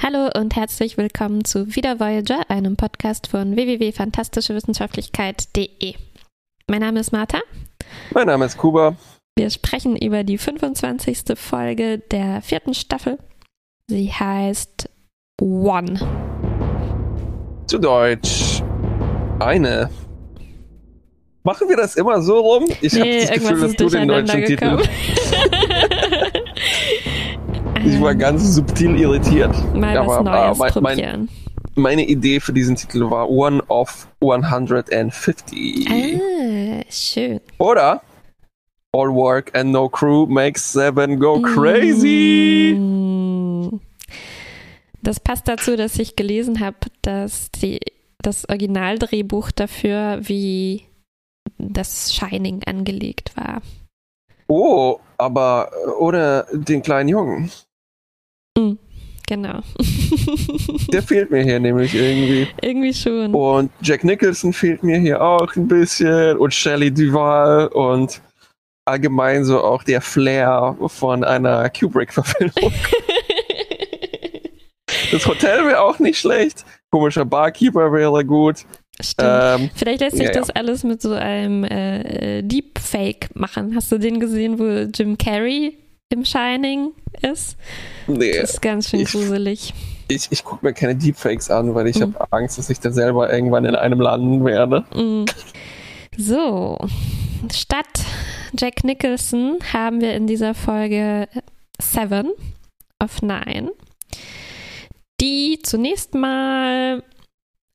Hallo und herzlich willkommen zu VidaVoyager, einem Podcast von www.fantastischewissenschaftlichkeit.de. Mein Name ist Martha. Mein Name ist Kuba. Wir sprechen über die 25. Folge der 4. Staffel. Sie heißt One. Zu Deutsch eine. Machen wir das immer so rum? Ich habe das Gefühl, dass du den deutschen Titel... Ich war ganz subtil irritiert. Mal was Neues probieren. Meine Idee für diesen Titel war One of 150. Ah, schön. Oder All work and no crew makes seven go crazy. Das passt dazu, dass ich gelesen habe, dass das Originaldrehbuch dafür wie das Shining angelegt war. Oh, aber ohne den kleinen Jungen. Genau. Der fehlt mir hier nämlich irgendwie. Irgendwie schon. Und Jack Nicholson fehlt mir hier auch ein bisschen. Und Shelley Duvall und allgemein so auch der Flair von einer Kubrick-Verfilmung. Das Hotel wäre auch nicht schlecht. Komischer Barkeeper wäre gut. Stimmt. Vielleicht lässt sich das alles mit so einem Deepfake machen. Hast du den gesehen, wo Jim Carrey im Shining ist? Nee. Das ist ganz schön gruselig. Ich gucke mir keine Deepfakes an, weil ich habe Angst, dass ich da selber irgendwann in einem landen werde. So, statt Jack Nicholson haben wir in dieser Folge Seven of Nine, die zunächst mal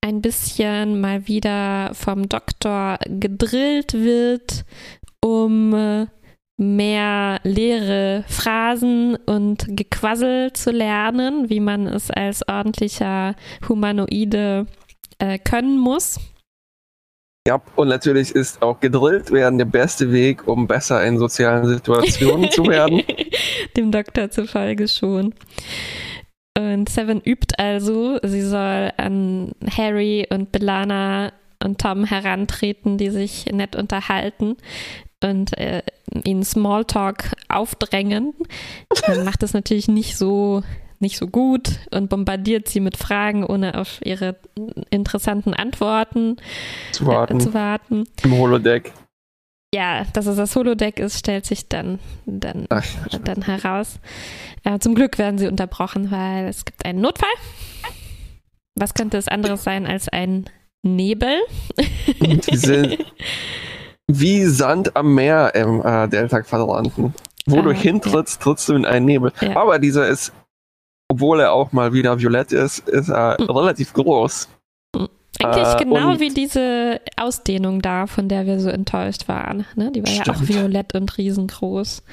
ein bisschen mal wieder vom Doktor gedrillt wird, um mehr leere Phrasen und Gequassel zu lernen, wie man es als ordentlicher Humanoide können muss. Ja, und natürlich ist auch gedrillt werden der beste Weg, um besser in sozialen Situationen zu werden. Dem Doktor zufolge schon. Und Seven übt also, sie soll an Harry und B'Elanna und Tom herantreten, die sich nett unterhalten und ihnen Smalltalk aufdrängen. Man macht das natürlich nicht so gut und bombardiert sie mit Fragen, ohne auf ihre interessanten Antworten zu warten. Im Holodeck. Ja, dass es das Holodeck ist, stellt sich dann heraus. Zum Glück werden sie unterbrochen, weil es gibt einen Notfall. Was könnte es anderes sein als ein Nebel? Die sind wie Sand am Meer im Delta-Quadranten. Wo du hintrittst, trittst du in einen Nebel. Ja. Aber dieser ist, obwohl er auch mal wieder violett ist er relativ groß. Eigentlich genau wie diese Ausdehnung da, von der wir so enttäuscht waren. Ne? Die war ja auch violett und riesengroß.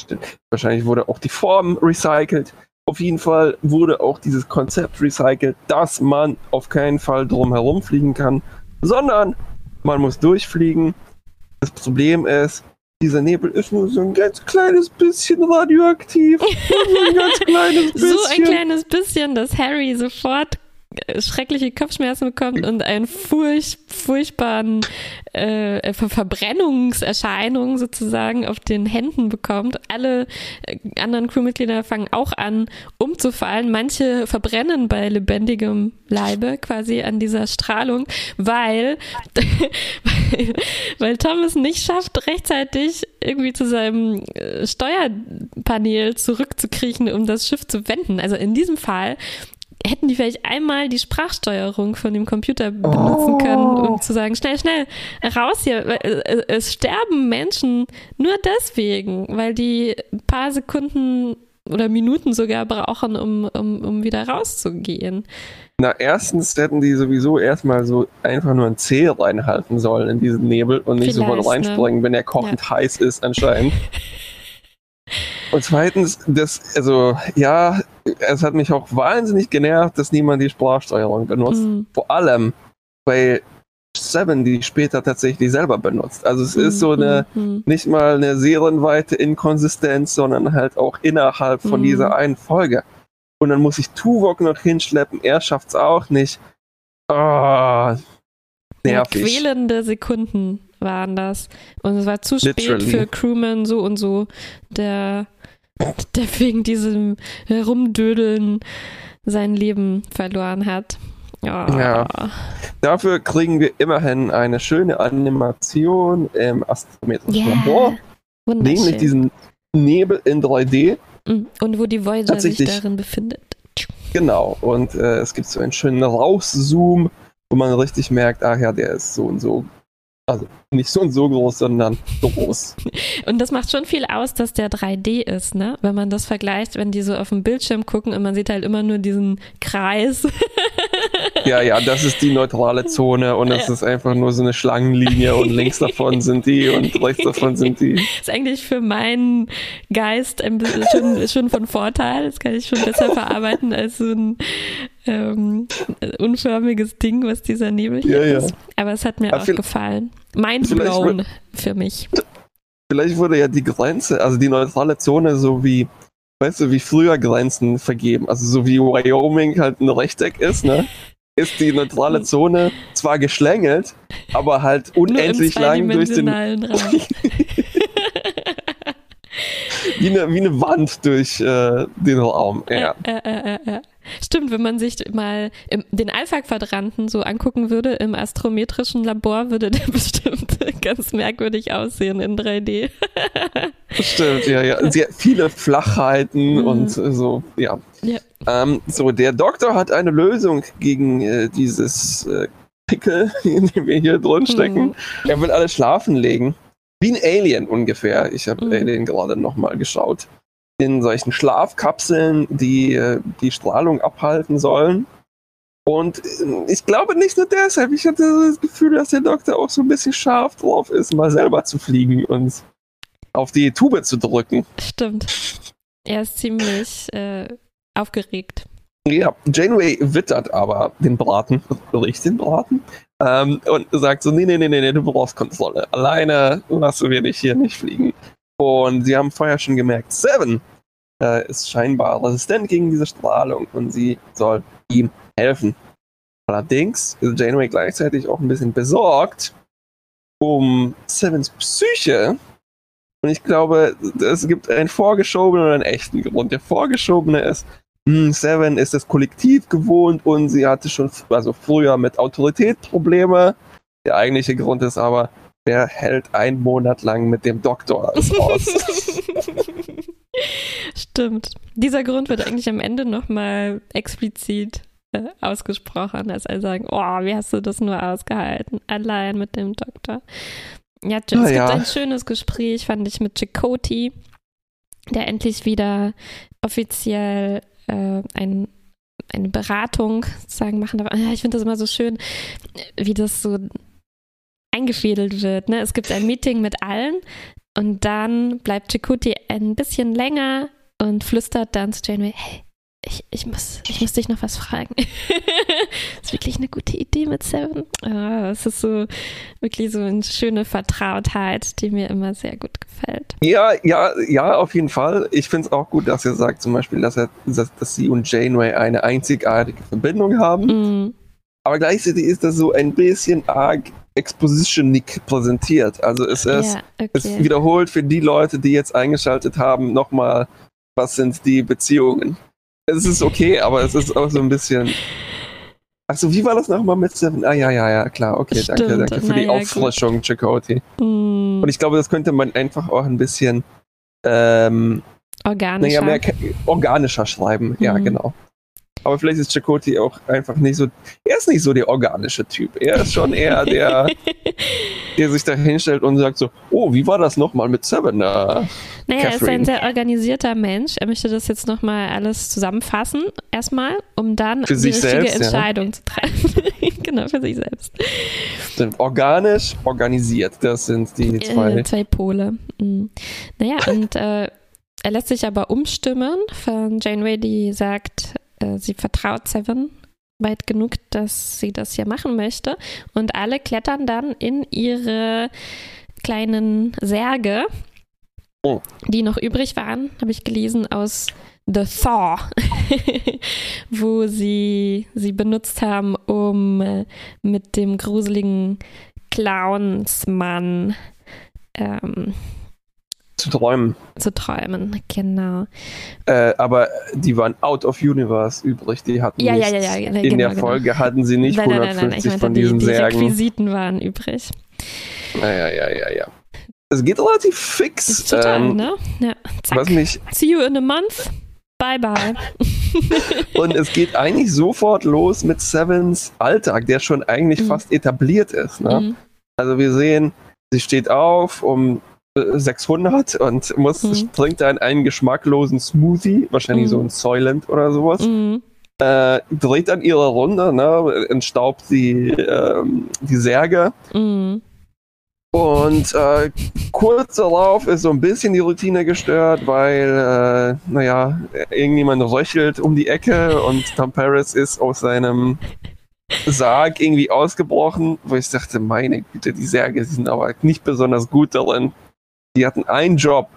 Stimmt. Wahrscheinlich wurde auch die Form recycelt. Auf jeden Fall wurde auch dieses Konzept recycelt, dass man auf keinen Fall drum herum fliegen kann, sondern man muss durchfliegen. Das Problem ist, dieser Nebel ist nur so ein ganz kleines bisschen radioaktiv. So ein ganz kleines bisschen. So ein kleines bisschen, dass Harry sofort schreckliche Kopfschmerzen bekommt und eine furchtbaren Verbrennungserscheinung sozusagen auf den Händen bekommt. Alle anderen Crewmitglieder fangen auch an umzufallen. Manche verbrennen bei lebendigem Leibe quasi an dieser Strahlung, weil Tom es nicht schafft, rechtzeitig irgendwie zu seinem Steuerpanel zurückzukriechen, um das Schiff zu wenden. Also in diesem Fall hätten die vielleicht einmal die Sprachsteuerung von dem Computer benutzen können, um zu sagen, schnell, schnell, raus hier. Es sterben Menschen nur deswegen, weil die ein paar Sekunden oder Minuten sogar brauchen, um wieder rauszugehen. Na, erstens hätten die sowieso erstmal so einfach nur ein Zeh reinhalten sollen in diesen Nebel und nicht sofort reinspringen, wenn er kochend heiß ist anscheinend. Und zweitens, es hat mich auch wahnsinnig genervt, dass niemand die Sprachsteuerung benutzt. Vor allem bei Seven, die später tatsächlich selber benutzt. Also es ist so eine, nicht mal eine serienweite Inkonsistenz, sondern halt auch innerhalb von dieser einen Folge. Und dann muss ich Tuvok noch hinschleppen, er schafft's auch nicht. Nervig. Quälende Sekunden waren das. Und es war zu spät für Crewman so und so. Der der wegen diesem Rumdödeln sein Leben verloren hat. Oh. Ja. Dafür kriegen wir immerhin eine schöne Animation im astrometrischen Labor. Nämlich diesen Nebel in 3D. Und wo die Voyager sich darin befindet. Genau. Und es gibt so einen schönen Rauszoom, wo man richtig merkt, ach ja, der ist so und so. Also nicht so und so groß, sondern so groß. Und das macht schon viel aus, dass der 3D ist, ne? Wenn man das vergleicht, wenn die so auf den Bildschirm gucken und man sieht halt immer nur diesen Kreis. Ja, ja, das ist die neutrale Zone und es ist einfach nur so eine Schlangenlinie und links davon sind die und rechts davon sind die. Ist eigentlich für meinen Geist ein bisschen schon von Vorteil. Das kann ich schon besser verarbeiten als so ein unförmiges Ding, was dieser Nebel hier ist. Aber es hat mir auch gefallen. Mindblown für mich. Vielleicht wurde ja die Grenze, also die neutrale Zone, so wie, weißt du, wie früher Grenzen vergeben, also so wie Wyoming halt ein Rechteck ist, ne? Ist die neutrale Zone zwar geschlängelt, aber halt unendlich lang durch den Raum. wie eine Wand durch den Raum. Ja. Stimmt, wenn man sich mal den Alpha-Quadranten so angucken würde im astrometrischen Labor, würde der bestimmt ganz merkwürdig aussehen in 3D. Stimmt, ja, ja. Sehr viele Flachheiten und so, ja. So, der Doktor hat eine Lösung gegen dieses Pickel, in dem wir hier drin stecken. Er will alle schlafen legen. Wie ein Alien ungefähr. Ich habe Alien gerade nochmal geschaut. In solchen Schlafkapseln, die die Strahlung abhalten sollen. Und ich glaube nicht nur deshalb. Ich hatte so das Gefühl, dass der Doktor auch so ein bisschen scharf drauf ist, mal selber zu fliegen und auf die Tube zu drücken. Stimmt. Er ist ziemlich aufgeregt. Ja, Janeway wittert aber den Braten, riecht den Braten, und sagt so, nee, du brauchst Kontrolle. Alleine lassen wir dich hier nicht fliegen. Und sie haben vorher schon gemerkt, Seven ist scheinbar resistent gegen diese Strahlung und sie soll ihm helfen. Allerdings ist Janeway gleichzeitig auch ein bisschen besorgt um Sevens Psyche. Und ich glaube, es gibt einen vorgeschobenen und einen echten Grund. Der vorgeschobene ist, Seven ist das Kollektiv gewohnt und sie hatte schon früher mit Autorität Probleme. Der eigentliche Grund ist aber, der hält einen Monat lang mit dem Doktor aus. Stimmt. Dieser Grund wird eigentlich am Ende nochmal explizit ausgesprochen, als alle sagen, oh, wie hast du das nur ausgehalten? Allein mit dem Doktor. Ja, es gibt ein schönes Gespräch, fand ich, mit Chakotay, der endlich wieder offiziell eine Beratung sozusagen machen darf. Ich finde das immer so schön, wie das so eingefädelt wird. Ne? Es gibt ein Meeting mit allen und dann bleibt Chakotay ein bisschen länger und flüstert dann zu Janeway, hey, ich muss dich noch was fragen. Das ist wirklich eine gute Idee mit Seven. Es ist so wirklich so eine schöne Vertrautheit, die mir immer sehr gut gefällt. Ja, auf jeden Fall. Ich finde es auch gut, dass er sagt zum Beispiel, dass sie und Janeway eine einzigartige Verbindung haben. Aber gleichzeitig ist das so ein bisschen arg Exposition-Nick präsentiert. Also es wiederholt für die Leute, die jetzt eingeschaltet haben, nochmal, was sind die Beziehungen. Es ist okay, aber es ist auch so ein bisschen. Achso, wie war das nochmal mit Seven? Ah, ja, klar, okay, stimmt. Danke für die Auffrischung, Chakotay. Und ich glaube, das könnte man einfach auch ein bisschen organischer schreiben. Ja, genau. Aber vielleicht ist Chakotay auch einfach nicht so. Er ist nicht so der organische Typ. Er ist schon eher der sich da hinstellt und sagt so, oh, wie war das nochmal mit Seven? Er ist ein sehr organisierter Mensch. Er möchte das jetzt nochmal alles zusammenfassen, erstmal, um dann für die richtige Entscheidung zu treffen. Genau, für sich selbst. Stimmt. Organisch, organisiert. Das sind die zwei Pole. Und er lässt sich aber umstimmen von Janeway, die sagt, sie vertraut Seven weit genug, dass sie das hier machen möchte. Und alle klettern dann in ihre kleinen Särge, die noch übrig waren, habe ich gelesen, aus The Thaw, wo sie benutzt haben, um mit dem gruseligen Clownsmann Zu träumen. Zu träumen, genau. Aber die waren out of universe übrig, die hatten nichts. In der Folge hatten sie nicht 150 von diesen Särgen. Die Requisiten waren übrig. Es geht relativ fix. Das ist total, ne? Ja, zack. Was mich, see you in a month. Bye bye. Und es geht eigentlich sofort los mit Sevens Alltag, der schon eigentlich fast etabliert ist. Ne? Mhm. Also wir sehen, sie steht auf, um 600 und trinkt dann einen geschmacklosen Smoothie, wahrscheinlich so ein Soylent oder sowas. Mhm. Dreht dann ihre Runde, ne, entstaubt die Särge. Mhm. Und kurz darauf ist so ein bisschen die Routine gestört, weil, irgendjemand röchelt um die Ecke und Tom Paris ist aus seinem Sarg irgendwie ausgebrochen, wo ich dachte, meine Güte, die Särge sind aber nicht besonders gut darin. Die hatten einen Job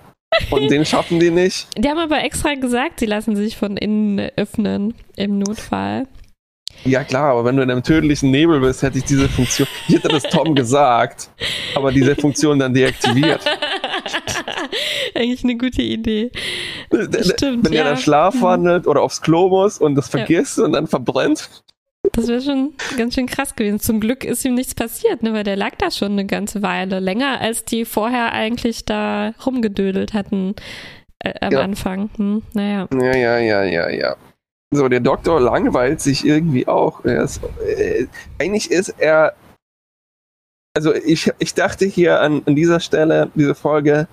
und den schaffen die nicht. Die haben aber extra gesagt, sie lassen sich von innen öffnen im Notfall. Ja klar, aber wenn du in einem tödlichen Nebel bist, hätte ich diese Funktion, ich hätte das Tom gesagt, aber diese Funktion dann deaktiviert. Eigentlich eine gute Idee. Stimmt, wenn er dann Schlaf wandelt oder aufs Klo muss und das vergisst und dann verbrennt. Das wäre schon ganz schön krass gewesen. Zum Glück ist ihm nichts passiert, ne, weil der lag da schon eine ganze Weile. Länger, als die vorher eigentlich da rumgedödelt hatten am Anfang. So, der Doktor langweilt sich irgendwie auch. Eigentlich ist er... Also ich dachte hier an dieser Stelle, diese Folge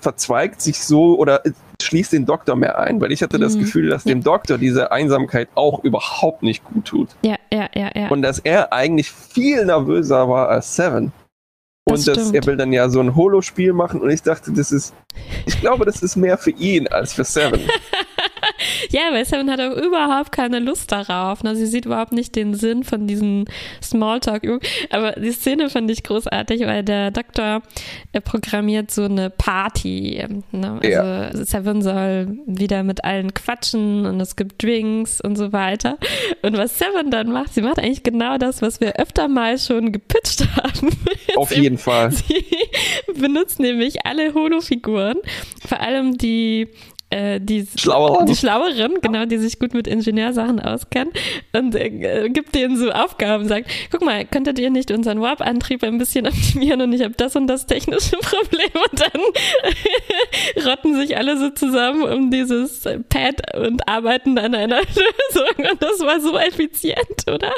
verzweigt sich so oder schließt den Doktor mehr ein, weil ich hatte das Gefühl, dass dem Doktor diese Einsamkeit auch überhaupt nicht gut tut. Ja. Und dass er eigentlich viel nervöser war als Seven. Und er will dann ja so ein Holospiel machen und ich dachte, ich glaube, das ist mehr für ihn als für Seven. Ja, weil Seven hat auch überhaupt keine Lust darauf. Ne? Sie sieht überhaupt nicht den Sinn von diesem Smalltalk. Aber die Szene fand ich großartig, weil der Doktor programmiert so eine Party. Ne? Also Seven soll wieder mit allen quatschen und es gibt Drinks und so weiter. Und was Seven dann macht, sie macht eigentlich genau das, was wir öfter mal schon gepitcht haben. Auf jeden Fall. Sie benutzt nämlich alle Holofiguren, vor allem die Schlaueren, genau, die sich gut mit Ingenieursachen auskennen und gibt denen so Aufgaben, sagt, guck mal, könntet ihr nicht unseren Warp-Antrieb ein bisschen optimieren und ich habe das und das technische Problem und dann rotten sich alle so zusammen um dieses Pad und arbeiten an einer Lösung und das war so effizient, oder?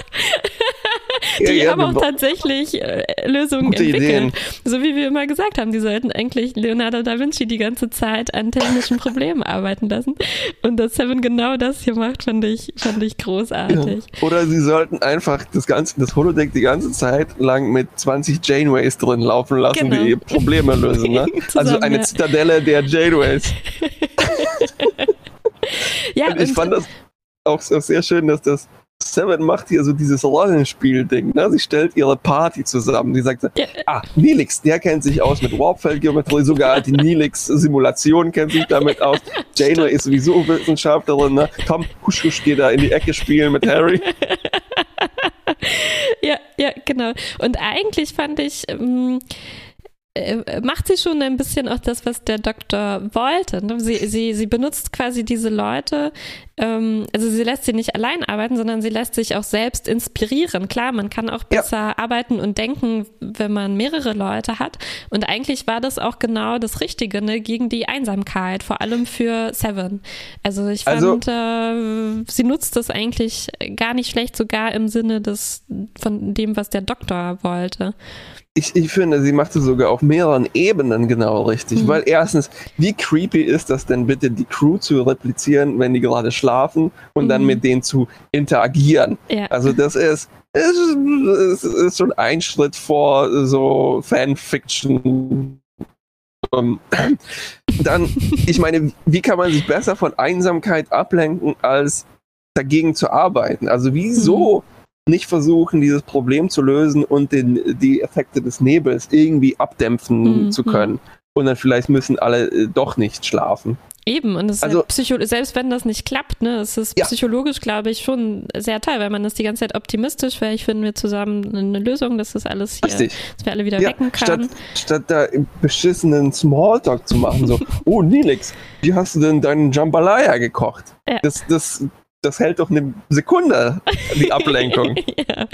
Die haben auch tatsächlich Lösungen entwickelt. Ideen. So wie wir immer gesagt haben, die sollten eigentlich Leonardo da Vinci die ganze Zeit an technischen Problemen arbeiten lassen. Und dass Seven genau das hier macht, fand ich großartig. Ja. Oder sie sollten einfach das Holodeck die ganze Zeit lang mit 20 Janeways drin laufen lassen, die Probleme lösen. Ne? Also eine Zitadelle der Janeways. Und ich fand das auch sehr schön, dass das Seven macht hier so dieses Rollenspiel-Ding. Ne? Sie stellt ihre Party zusammen. Die sagt, Neelix, der kennt sich aus mit Warpfeldgeometrie. Sogar die Neelix-Simulation kennt sich damit aus. Janeway ist sowieso Wissenschaftlerin. Ne? Tom, husch, geh da in die Ecke spielen mit Harry. Ja, genau. Und eigentlich fand ich... macht sie schon ein bisschen auch das, was der Doktor wollte. Sie benutzt quasi diese Leute, also sie lässt sie nicht allein arbeiten, sondern sie lässt sich auch selbst inspirieren. Klar, man kann auch besser arbeiten und denken, wenn man mehrere Leute hat. Und eigentlich war das auch genau das Richtige, ne, gegen die Einsamkeit, vor allem für Seven. Also ich fand, sie nutzt das eigentlich gar nicht schlecht, sogar im Sinne von dem, was der Doktor wollte. Ich finde, sie macht es sogar auf mehreren Ebenen genau richtig, weil erstens, wie creepy ist das denn bitte, die Crew zu replizieren, wenn die gerade schlafen und dann mit denen zu interagieren. Ja. Also das ist schon ein Schritt vor so Fanfiction. Dann, ich meine, wie kann man sich besser von Einsamkeit ablenken, als dagegen zu arbeiten? Also wieso nicht versuchen, dieses Problem zu lösen und die Effekte des Nebels irgendwie abdämpfen zu können. Und dann vielleicht müssen alle doch nicht schlafen. Eben, und es also, selbst wenn das nicht klappt, ne, es ist psychologisch, glaube ich, schon sehr toll, weil man das die ganze Zeit optimistisch wäre. Ich finde, wir zusammen eine Lösung, dass das alles hier, dass wir alle wieder wecken können. Statt da beschissenen Smalltalk zu machen, so, oh Neelix, wie hast du denn deinen Jambalaya gekocht? Ja. Das hält doch eine Sekunde, die Ablenkung. Ja.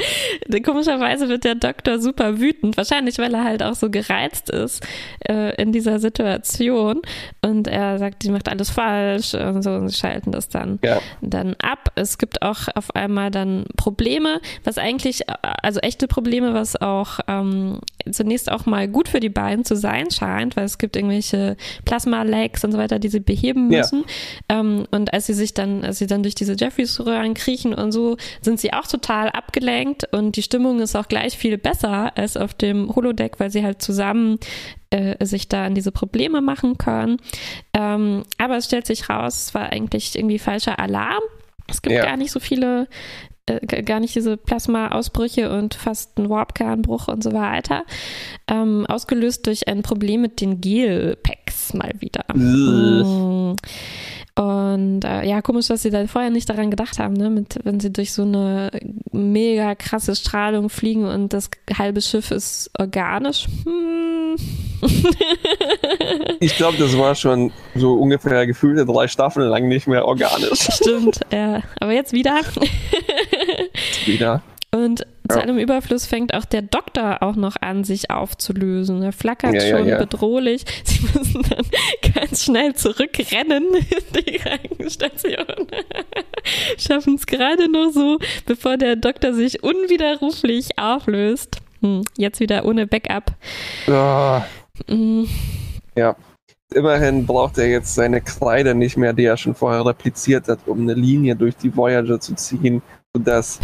Komischerweise wird der Doktor super wütend. Wahrscheinlich, weil er halt auch so gereizt ist in dieser Situation. Und er sagt, die macht alles falsch und so. Und sie schalten das dann ab. Es gibt auch auf einmal dann Probleme, was eigentlich, also echte Probleme, was auch zunächst auch mal gut für die beiden zu sein scheint, weil es gibt irgendwelche Plasma-Lags und so weiter, die sie beheben müssen. Ja. Und als sie dann durch diese Jeffries reinkriechen und so, sind sie auch total abgelenkt und die Stimmung ist auch gleich viel besser als auf dem Holodeck, weil sie halt zusammen sich da an diese Probleme machen können. Aber es stellt sich raus, es war eigentlich irgendwie falscher Alarm. Es gibt gar nicht so viele, gar nicht diese Plasma-Ausbrüche und fast einen Warp-Kernbruch und so weiter. Ausgelöst durch ein Problem mit den Gel-Packs mal wieder. Und komisch, dass sie da vorher nicht daran gedacht haben, ne? Wenn sie durch so eine mega krasse Strahlung fliegen und das halbe Schiff ist organisch. Ich glaube, das war schon so ungefähr gefühlte 3 Staffeln lang nicht mehr organisch. Stimmt, ja. Aber jetzt wieder. Und zu einem Überfluss fängt auch der Doktor auch noch an, sich aufzulösen. Er flackert schon bedrohlich. Sie müssen dann ganz schnell zurückrennen. Die Krankenstation schaffen es gerade noch so, bevor der Doktor sich unwiderruflich auflöst. Jetzt wieder ohne Backup. Ja. Immerhin braucht er jetzt seine Kreide nicht mehr, die er schon vorher repliziert hat, um eine Linie durch die Voyager zu ziehen, dass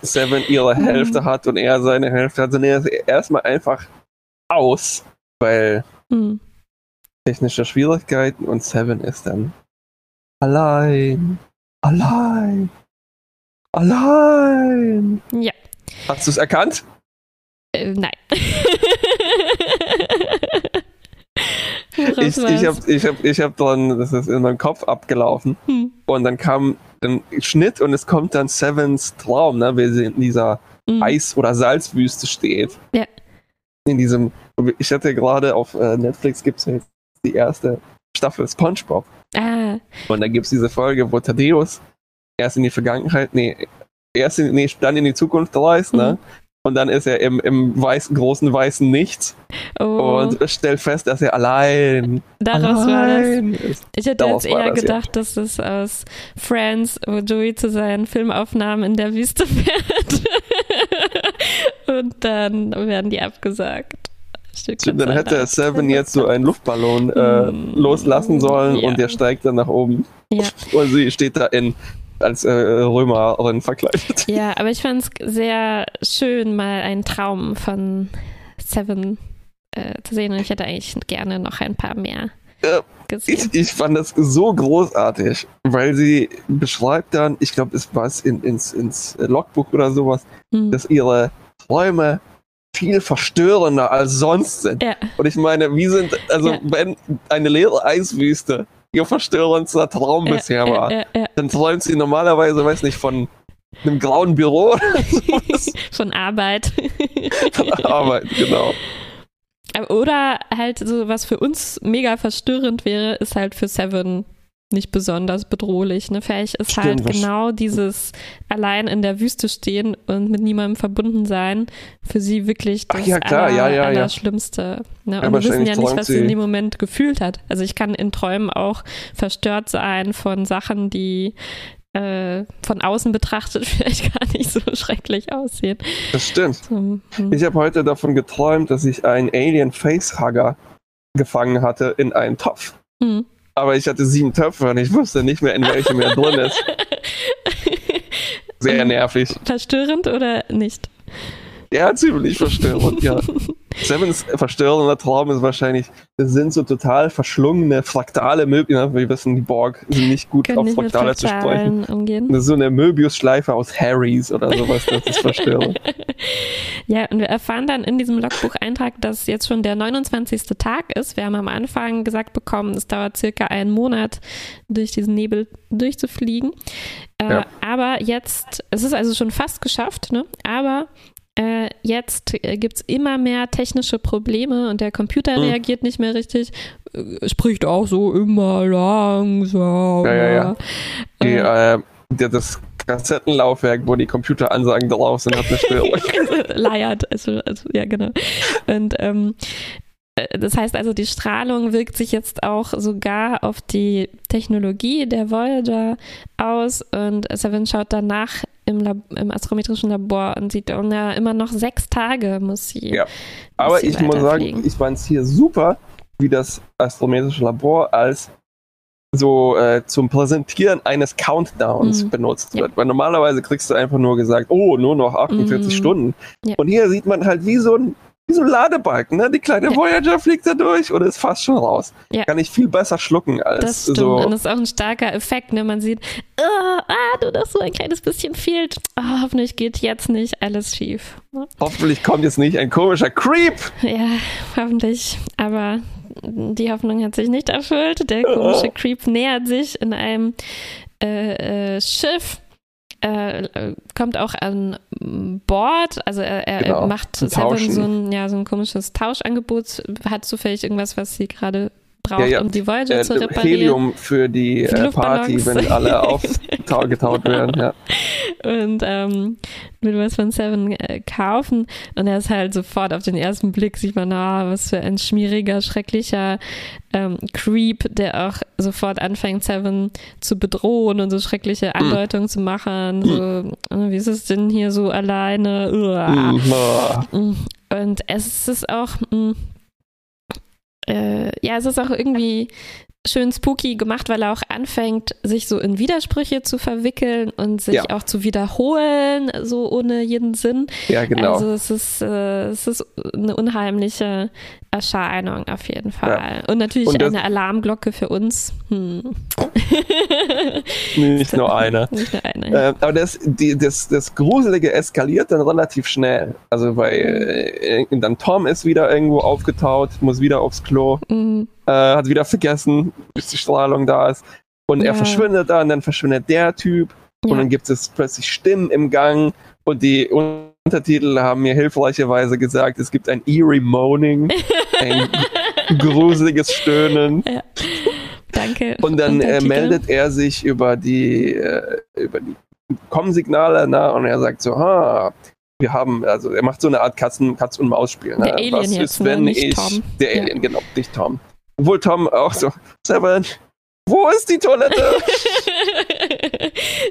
Seven ihre Hälfte hat und er seine Hälfte hat, sondern er ist erstmal einfach aus, weil technische Schwierigkeiten und Seven ist dann allein. Ja. Hast du es erkannt? Nein. Ich hab dran, das ist in meinem Kopf abgelaufen und dann kam ein Schnitt und es kommt dann Sevens Traum, ne, wie sie in dieser Eis- oder Salzwüste steht. Ja. In diesem, ich hatte gerade auf Netflix gibt's jetzt die erste Staffel SpongeBob. Und dann gibt's diese Folge, wo Thaddeus erst in die Vergangenheit, dann in die Zukunft reist, ne? Und dann ist er im großen weißen Nichts und stellt fest, dass er allein ist. Ich hätte jetzt eher gedacht, dass das aus Friends, wo Joey zu seinen Filmaufnahmen in der Wüste fährt. Und dann werden die abgesagt. Stimmt, dann hätte Seven jetzt so einen Luftballon loslassen sollen und der steigt dann nach oben. Ja. Und sie steht da als Römerin verkleidet. Ja, aber ich fand es sehr schön, mal einen Traum von Seven zu sehen und ich hätte eigentlich gerne noch ein paar mehr gesehen. Ich fand das so großartig, weil sie beschreibt dann, ich glaube, es war ins Logbuch oder sowas, dass ihre Träume viel verstörender als sonst sind. Ja. Und ich meine, wenn eine leere Eiswüste ihr verstörendster Traum bisher war. Dann träumt sie normalerweise, weiß nicht, von einem grauen Büro oder sowas. Von Arbeit. Von Arbeit, genau. Oder halt so, was für uns mega verstörend wäre, ist halt für Seven nicht besonders bedrohlich. Ne? Vielleicht ist halt genau dieses allein in der Wüste stehen und mit niemandem verbunden sein für sie wirklich das Allerschlimmste. Ne? Und wir wissen ja nicht, was sie in dem Moment gefühlt hat. Also ich kann in Träumen auch verstört sein von Sachen, die von außen betrachtet vielleicht gar nicht so schrecklich aussehen. Das stimmt. Ich habe heute davon geträumt, dass ich einen Alien-Facehugger gefangen hatte in einem Topf. Aber ich hatte 7 Töpfe und ich wusste nicht mehr, in welchem mehr drin ist. Sehr nervig. Verstörend oder nicht? Ja, ziemlich verstörend, ja. Seven ist verstört und der Traum ist wahrscheinlich, es sind so total verschlungene, fraktale Möbius. Wir wissen, die Borg sind nicht gut, auf Fraktale zu sprechen. Umgehen. Das ist so eine Möbius-Schleife aus Harrys oder sowas, das ist Verstörung. Ja, und wir erfahren dann in diesem Logbucheintrag, dass jetzt schon der 29. Tag ist. Wir haben am Anfang gesagt bekommen, es dauert circa einen Monat, durch diesen Nebel durchzufliegen. Ja. Aber jetzt, es ist also schon fast geschafft, ne? Aber jetzt gibt es immer mehr technische Probleme und der Computer reagiert nicht mehr richtig, spricht auch so immer langsam. Das Kassettenlaufwerk, wo die Computeransagen drauf sind, hat eine Störung. Leiert, also, ja genau. Und das heißt also, die Strahlung wirkt sich jetzt auch sogar auf die Technologie der Voyager aus und Seven schaut danach im astrometrischen Labor und sieht, immer noch 6 Tage muss sie. Ja, aber ich muss sagen, ich fand es hier super, wie das astrometrische Labor als so zum Präsentieren eines Countdowns benutzt wird. Weil normalerweise kriegst du einfach nur gesagt, nur noch 48 Stunden. Ja. Und hier sieht man halt wie so ein Ladebalken, ne? Die kleine Voyager fliegt da durch und ist fast schon raus. Ja. Kann ich viel besser schlucken als das stimmt. So. Und das ist auch ein starker Effekt, ne? Man sieht, nur noch so ein kleines bisschen fehlt. Oh, hoffentlich geht jetzt nicht alles schief. Hoffentlich kommt jetzt nicht ein komischer Creep. Ja, hoffentlich. Aber die Hoffnung hat sich nicht erfüllt. Der komische Creep nähert sich in einem Schiff. Kommt auch an Bord, also er macht Seven so ein komisches Tauschangebot, hat zufällig irgendwas, was sie gerade braucht, um die Voyager zu reparieren. Helium für die Party, wenn alle aufgetaut werden. Ja. Und will was von Seven kaufen und er ist halt sofort auf den ersten Blick, sieht man, was für ein schmieriger, schrecklicher Creep, der auch sofort anfängt, Seven zu bedrohen und so schreckliche Andeutungen zu machen. So, wie ist es denn hier so alleine? Und es ist auch irgendwie schön spooky gemacht, weil er auch anfängt, sich so in Widersprüche zu verwickeln und sich auch zu wiederholen, so ohne jeden Sinn. Ja, genau. Also es ist eine unheimliche Erscheinung auf jeden Fall. Ja. Und natürlich eine Alarmglocke für uns. Nicht nur eine. Aber das Gruselige eskaliert dann relativ schnell. Also weil dann Tom ist wieder irgendwo aufgetaut, muss wieder aufs Klo. Hat wieder vergessen, bis die Strahlung da ist. Und er verschwindet da und dann verschwindet der Typ. Ja. Und dann gibt es plötzlich Stimmen im Gang. Und die Untertitel haben mir hilfreicherweise gesagt, es gibt ein eerie Moaning, ein gruseliges Stöhnen. Ja. Danke. Und dann meldet er sich über die Komm-Signale und er sagt so, wir haben, also er macht so eine Art Katz-und-Maus-Spiel. Ne? Der Alien, genau, nicht Tom. Obwohl Tom auch so, Seven, wo ist die Toilette?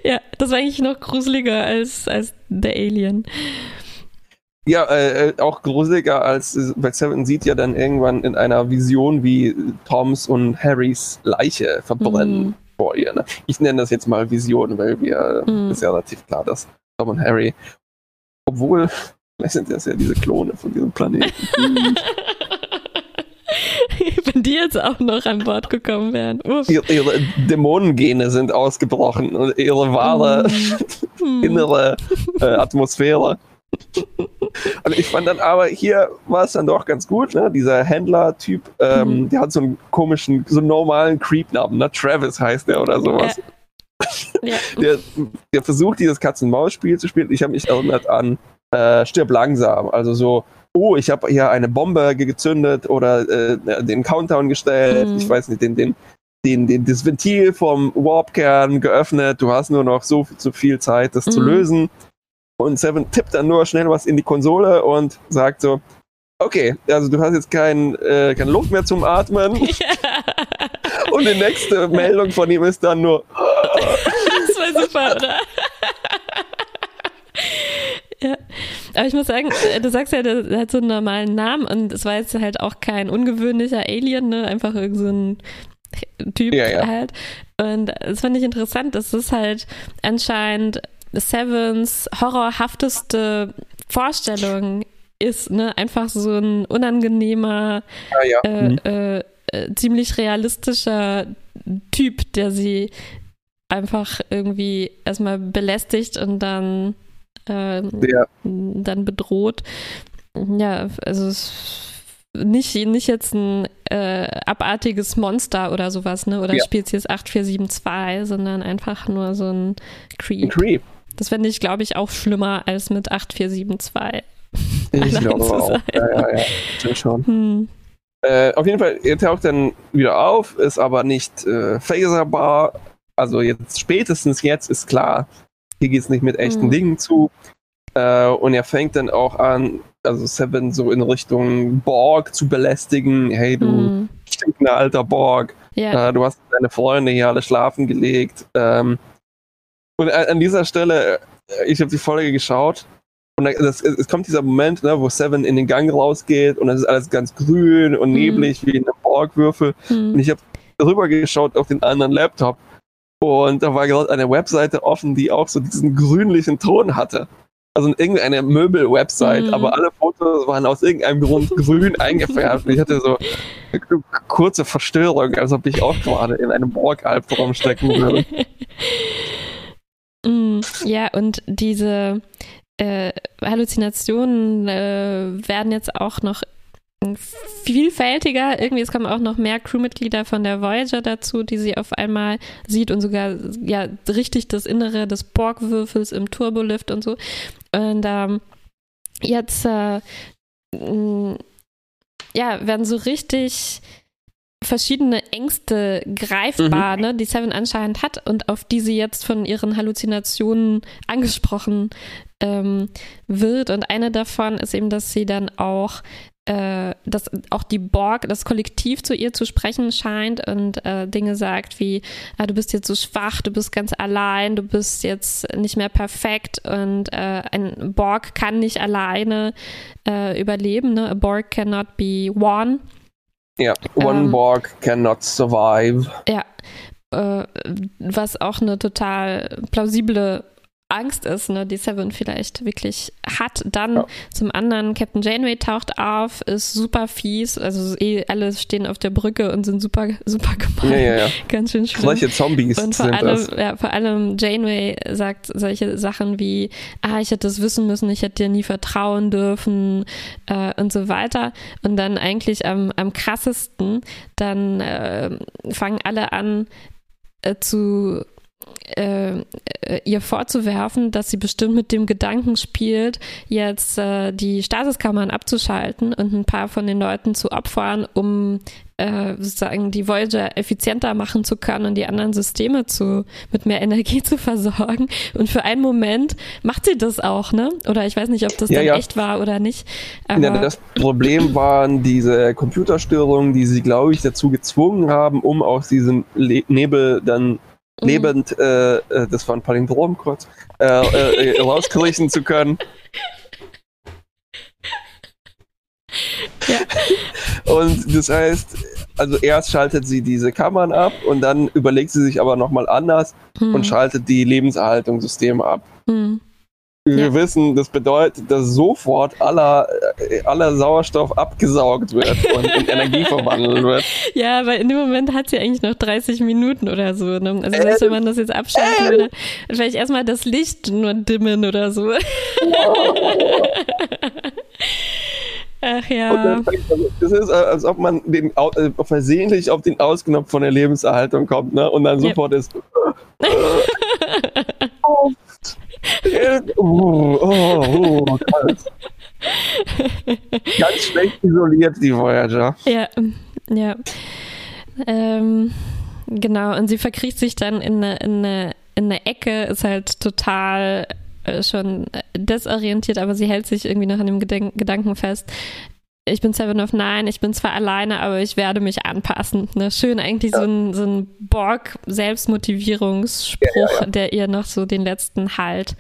Ja, das war eigentlich noch gruseliger als der Alien. Ja, auch gruseliger als, weil Seven sieht ja dann irgendwann in einer Vision, wie Toms und Harrys Leiche verbrennen vor ihr. Ne? Ich nenne das jetzt mal Vision, weil wir, ist ja relativ klar, dass Tom und Harry, obwohl, vielleicht sind das ja diese Klone von diesem Planeten. Wenn die jetzt auch noch an Bord gekommen wären. Ihre Dämonengene sind ausgebrochen und ihre wahre innere Atmosphäre. Und ich fand dann aber, hier war es dann doch ganz gut, ne? Dieser Händler-Typ, der hat so einen komischen, so einen normalen Creep-Namen, ne? Travis heißt der oder sowas. Ja. Der versucht, dieses Katz-und-Maus-Spiel zu spielen. Ich habe mich erinnert an Stirb langsam. Also so, ich habe hier eine Bombe gezündet oder den Countdown gestellt. Ich weiß nicht, das Ventil vom Warp-Kern geöffnet. Du hast nur noch so viel Zeit, das zu lösen. Und Seven tippt dann nur schnell was in die Konsole und sagt so, okay, also du hast jetzt keine Luft mehr zum Atmen. Und die nächste Meldung von ihm ist dann nur Das war super, oder? Ja, aber ich muss sagen, du sagst ja, der hat so einen normalen Namen und es war jetzt halt auch kein ungewöhnlicher Alien, ne? Einfach irgend so ein Typ halt. Und das fand ich interessant, das ist halt anscheinend Sevens horrorhafteste Vorstellung ist, ne? Einfach so ein unangenehmer, ziemlich realistischer Typ, der sie einfach irgendwie erstmal belästigt und dann, dann bedroht. Ja, also nicht jetzt ein abartiges Monster oder sowas, ne? Oder Spezies 8472, sondern einfach nur so ein Creep. Ein Creep. Das fände ich, glaube ich, auch schlimmer als mit 8472. Ich glaube auch. Ja, schon. Auf jeden Fall, er taucht dann wieder auf, ist aber nicht phaserbar. Also jetzt spätestens jetzt ist klar, hier geht es nicht mit echten Dingen zu. Und er fängt dann auch an, also Seven so in Richtung Borg zu belästigen. Hey, du stinkender alter Borg. Yeah. Du hast deine Freunde hier alle schlafen gelegt. Und an dieser Stelle, ich habe die Folge geschaut und es kommt dieser Moment, ne, wo Seven in den Gang rausgeht und das ist alles ganz grün und neblig wie in einem Borg-Würfel. Und ich habe rüber geschaut auf den anderen Laptop und da war gerade eine Webseite offen, die auch so diesen grünlichen Ton hatte. Also irgendeine Möbel-Website, aber alle Fotos waren aus irgendeinem Grund grün eingefärbt. Ich hatte so eine kurze Verstörung, als ob ich auch gerade in einem Borg-Albtraum stecken würde. Ja, und diese Halluzinationen werden jetzt auch noch vielfältiger. Irgendwie, es kommen auch noch mehr Crewmitglieder von der Voyager dazu, die sie auf einmal sieht und sogar ja richtig das Innere des Borg-Würfels im Turbolift und so. Und jetzt werden so richtig verschiedene Ängste greifbar, ne, die Seven anscheinend hat und auf die sie jetzt von ihren Halluzinationen angesprochen wird. Und eine davon ist eben, dass sie dann auch dass auch die Borg, das Kollektiv zu ihr zu sprechen scheint und Dinge sagt wie, du bist jetzt so schwach, du bist ganz allein, du bist jetzt nicht mehr perfekt und ein Borg kann nicht alleine überleben, ne? A Borg cannot be one. Ja, yeah, one Borg cannot survive. Ja, was auch eine total plausible Angst ist, ne, die Seven vielleicht wirklich hat. Dann zum anderen, Captain Janeway taucht auf, ist super fies, also alle stehen auf der Brücke und sind super, super gemein. Ja. Ganz schön schlimm. Solche Zombies und vor allem Janeway sagt solche Sachen wie, ich hätte es wissen müssen, ich hätte dir nie vertrauen dürfen und so weiter. Und dann eigentlich am krassesten, dann fangen alle an zu ihr vorzuwerfen, dass sie bestimmt mit dem Gedanken spielt, jetzt die Stasis-Kammern abzuschalten und ein paar von den Leuten zu opfern, um sozusagen die Voyager effizienter machen zu können und die anderen Systeme mit mehr Energie zu versorgen. Und für einen Moment macht sie das auch, ne? Oder ich weiß nicht, ob das dann echt war oder nicht. Aber das Problem waren diese Computerstörungen, die sie, glaube ich, dazu gezwungen haben, um aus diesem Nebel dann lebend, das war ein Palindrom kurz, rauskriechen zu können. Ja. Und das heißt, also erst schaltet sie diese Kammern ab und dann überlegt sie sich aber nochmal anders und schaltet die Lebenserhaltungssysteme ab. Wir wissen, das bedeutet, dass sofort aller Sauerstoff abgesaugt wird und in Energie verwandelt wird. Ja, aber in dem Moment hat sie eigentlich noch 30 Minuten oder so. Ne? Also selbst wenn man das jetzt abschalten würde, vielleicht erstmal das Licht nur dimmen oder so. Ach ja. Das ist, als ob man versehentlich auf den Ausknopf von der Lebenserhaltung kommt, ne? Und dann sofort ist... Ganz schlecht isoliert, die Voyager. Ja. Genau, und sie verkriecht sich dann in eine Ecke, ist halt total schon desorientiert, aber sie hält sich irgendwie noch an dem Gedanken fest. Ich bin Seven of Nine, ich bin zwar alleine, aber ich werde mich anpassen. Ne? Schön eigentlich so ein Borg-Selbstmotivierungsspruch, der ihr noch so den letzten Halt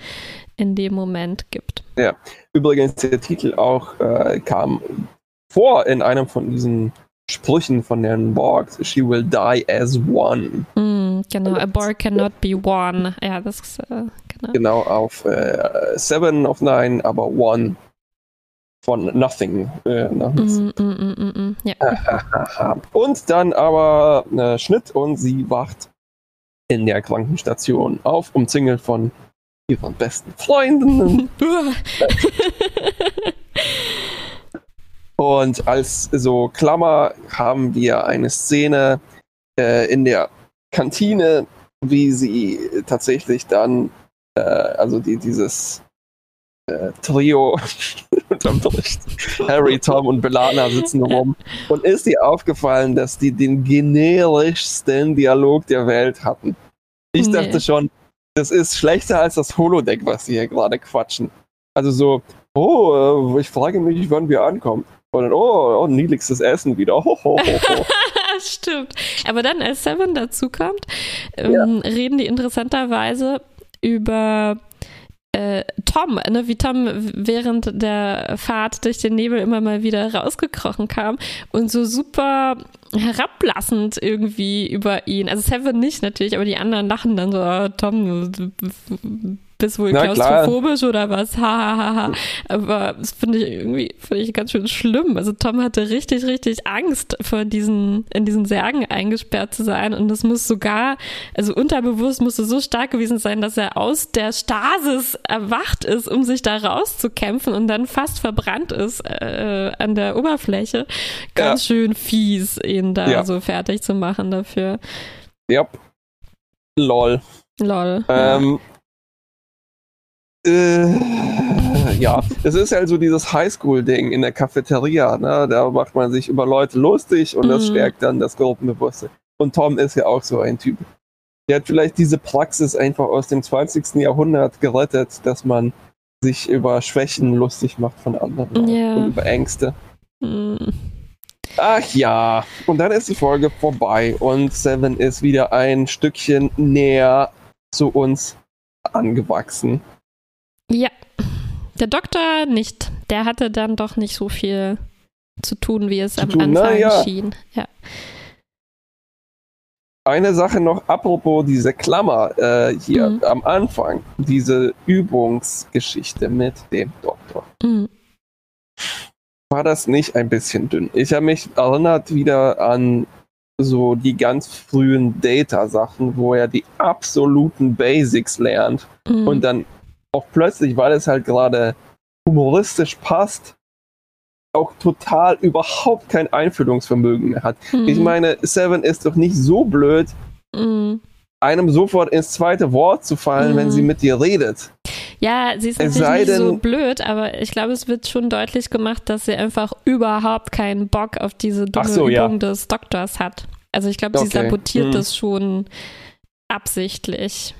in dem Moment gibt. Ja, übrigens der Titel auch kam vor in einem von diesen Sprüchen von den Borgs. She will die as one. Genau, a Borg cannot be one. Ja, das ist, genau auf Seven of Nine, aber one. von Nothing. Ja. Und dann aber Schnitt und sie wacht in der Krankenstation auf, umzingelt von ihren besten Freunden. Und als so Klammer haben wir eine Szene in der Kantine, wie sie tatsächlich dann also dieses Trio unterm Bericht, Harry, Tom und B'Elanna sitzen rum. Und ist dir aufgefallen, dass die den generischsten Dialog der Welt hatten? Ich dachte schon, das ist schlechter als das Holodeck, was sie hier gerade quatschen. Also so, oh, ich frage mich, wann wir ankommen. Und dann, oh, Neelix das Essen wieder. Ho, ho, ho, ho. Stimmt. Aber dann, als Seven dazukommt, reden die interessanterweise über Tom, ne, wie Tom während der Fahrt durch den Nebel immer mal wieder rausgekrochen kam und so super herablassend irgendwie über ihn. Also Seven nicht natürlich, aber die anderen lachen dann so, oh, Tom, bist wohl klaustrophobisch oder was? Ha, ha, ha, ha. Aber das finde ich ganz schön schlimm. Also Tom hatte richtig, richtig Angst vor in diesen Särgen eingesperrt zu sein. Und das muss sogar, also unterbewusst musste so stark gewesen sein, dass er aus der Stasis erwacht ist, um sich da rauszukämpfen und dann fast verbrannt ist an der Oberfläche. Ganz schön fies, ihn da so fertig zu machen dafür. Ja. Lol. Ja, es ist halt so dieses Highschool-Ding in der Cafeteria, ne? Da macht man sich über Leute lustig und das stärkt dann das Gruppenbewusstsein. Und Tom ist ja auch so ein Typ. Der hat vielleicht diese Praxis einfach aus dem 20. Jahrhundert gerettet, dass man sich über Schwächen lustig macht von anderen und über Ängste. Ach ja, und dann ist die Folge vorbei und Seven ist wieder ein Stückchen näher zu uns angewachsen. Ja, der Doktor nicht. Der hatte dann doch nicht so viel zu tun, wie es am Anfang schien. Ja. Eine Sache noch, apropos diese Klammer hier am Anfang, diese Übungsgeschichte mit dem Doktor. War das nicht ein bisschen dünn? Ich habe mich erinnert wieder an so die ganz frühen Data-Sachen, wo er die absoluten Basics lernt und dann auch plötzlich, weil es halt gerade humoristisch passt, auch total überhaupt kein Einfühlungsvermögen mehr hat. Ich meine, Seven ist doch nicht so blöd, einem sofort ins zweite Wort zu fallen, wenn sie mit dir redet. Ja, sie ist natürlich nicht so blöd, aber ich glaube, es wird schon deutlich gemacht, dass sie einfach überhaupt keinen Bock auf diese dumme Übung des Doktors hat. Also ich glaube, sie sabotiert das schon absichtlich.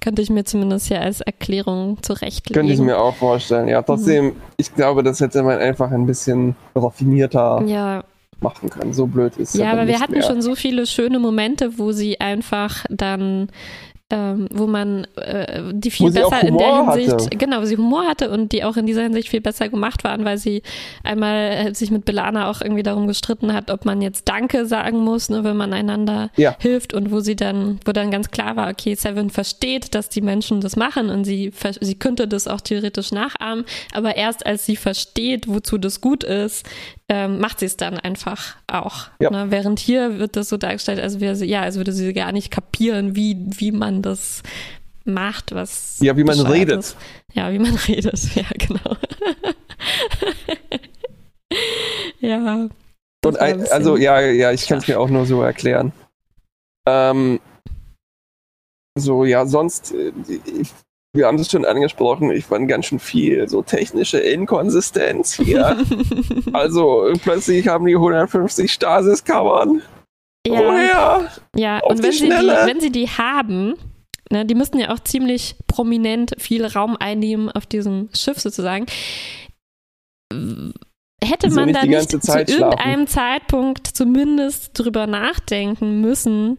Könnte ich mir zumindest ja als Erklärung zurechtlegen. Könnte ich mir auch vorstellen, ja. Trotzdem, ich glaube, das hätte man einfach ein bisschen raffinierter machen können. So blöd ist es. Ja, aber wir hatten schon so viele schöne Momente, wo sie einfach dann, wo man die viel besser in der Hinsicht, wo sie Humor hatte und die auch in dieser Hinsicht viel besser gemacht waren, weil sie einmal sich mit B'Elanna auch irgendwie darum gestritten hat, ob man jetzt Danke sagen muss, ne, wenn man einander hilft und wo dann ganz klar war, okay, Seven versteht, dass die Menschen das machen und sie könnte das auch theoretisch nachahmen, aber erst als sie versteht, wozu das gut ist, macht sie es dann einfach auch. Ja. Ne? Während hier wird das so dargestellt, als würde sie gar nicht kapieren, wie man das macht, was. Ja, wie man redet. Ist. Ja, wie man redet. Ja, genau. Ja. Und ich kann es mir auch nur so erklären. Sonst. Wir haben es schon angesprochen, ich fand ganz schön viel so technische Inkonsistenz hier. Also plötzlich haben die 150 Stasis-Kammern. Ja. Woher? Ja, und wenn sie die haben, ne, die müssten ja auch ziemlich prominent viel Raum einnehmen auf diesem Schiff sozusagen. Hätte man da nicht zu irgendeinem Zeitpunkt zumindest drüber nachdenken müssen,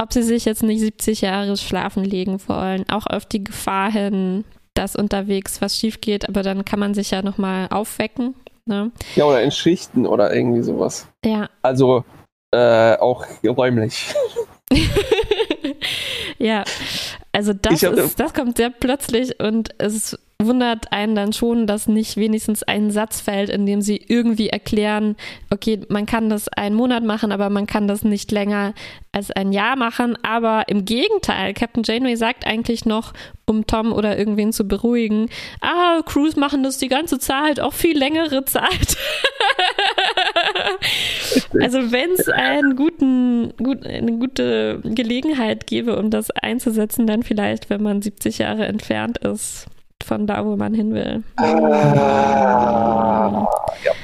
ob sie sich jetzt nicht 70 Jahre schlafen legen wollen, auch auf die Gefahr hin, dass unterwegs was schief geht, aber dann kann man sich ja nochmal aufwecken. Ne? Ja, oder in Schichten oder irgendwie sowas. Ja. Also auch räumlich. Ja, also das kommt sehr plötzlich und es ist wundert einen dann schon, dass nicht wenigstens ein Satz fällt, in dem sie irgendwie erklären, okay, man kann das einen Monat machen, aber man kann das nicht länger als ein Jahr machen. Aber im Gegenteil, Captain Janeway sagt eigentlich noch, um Tom oder irgendwen zu beruhigen, Crews machen das die ganze Zeit, auch viel längere Zeit. Also wenn es eine gute Gelegenheit gäbe, um das einzusetzen, dann vielleicht, wenn man 70 Jahre entfernt ist von da, wo man hin will. Ja.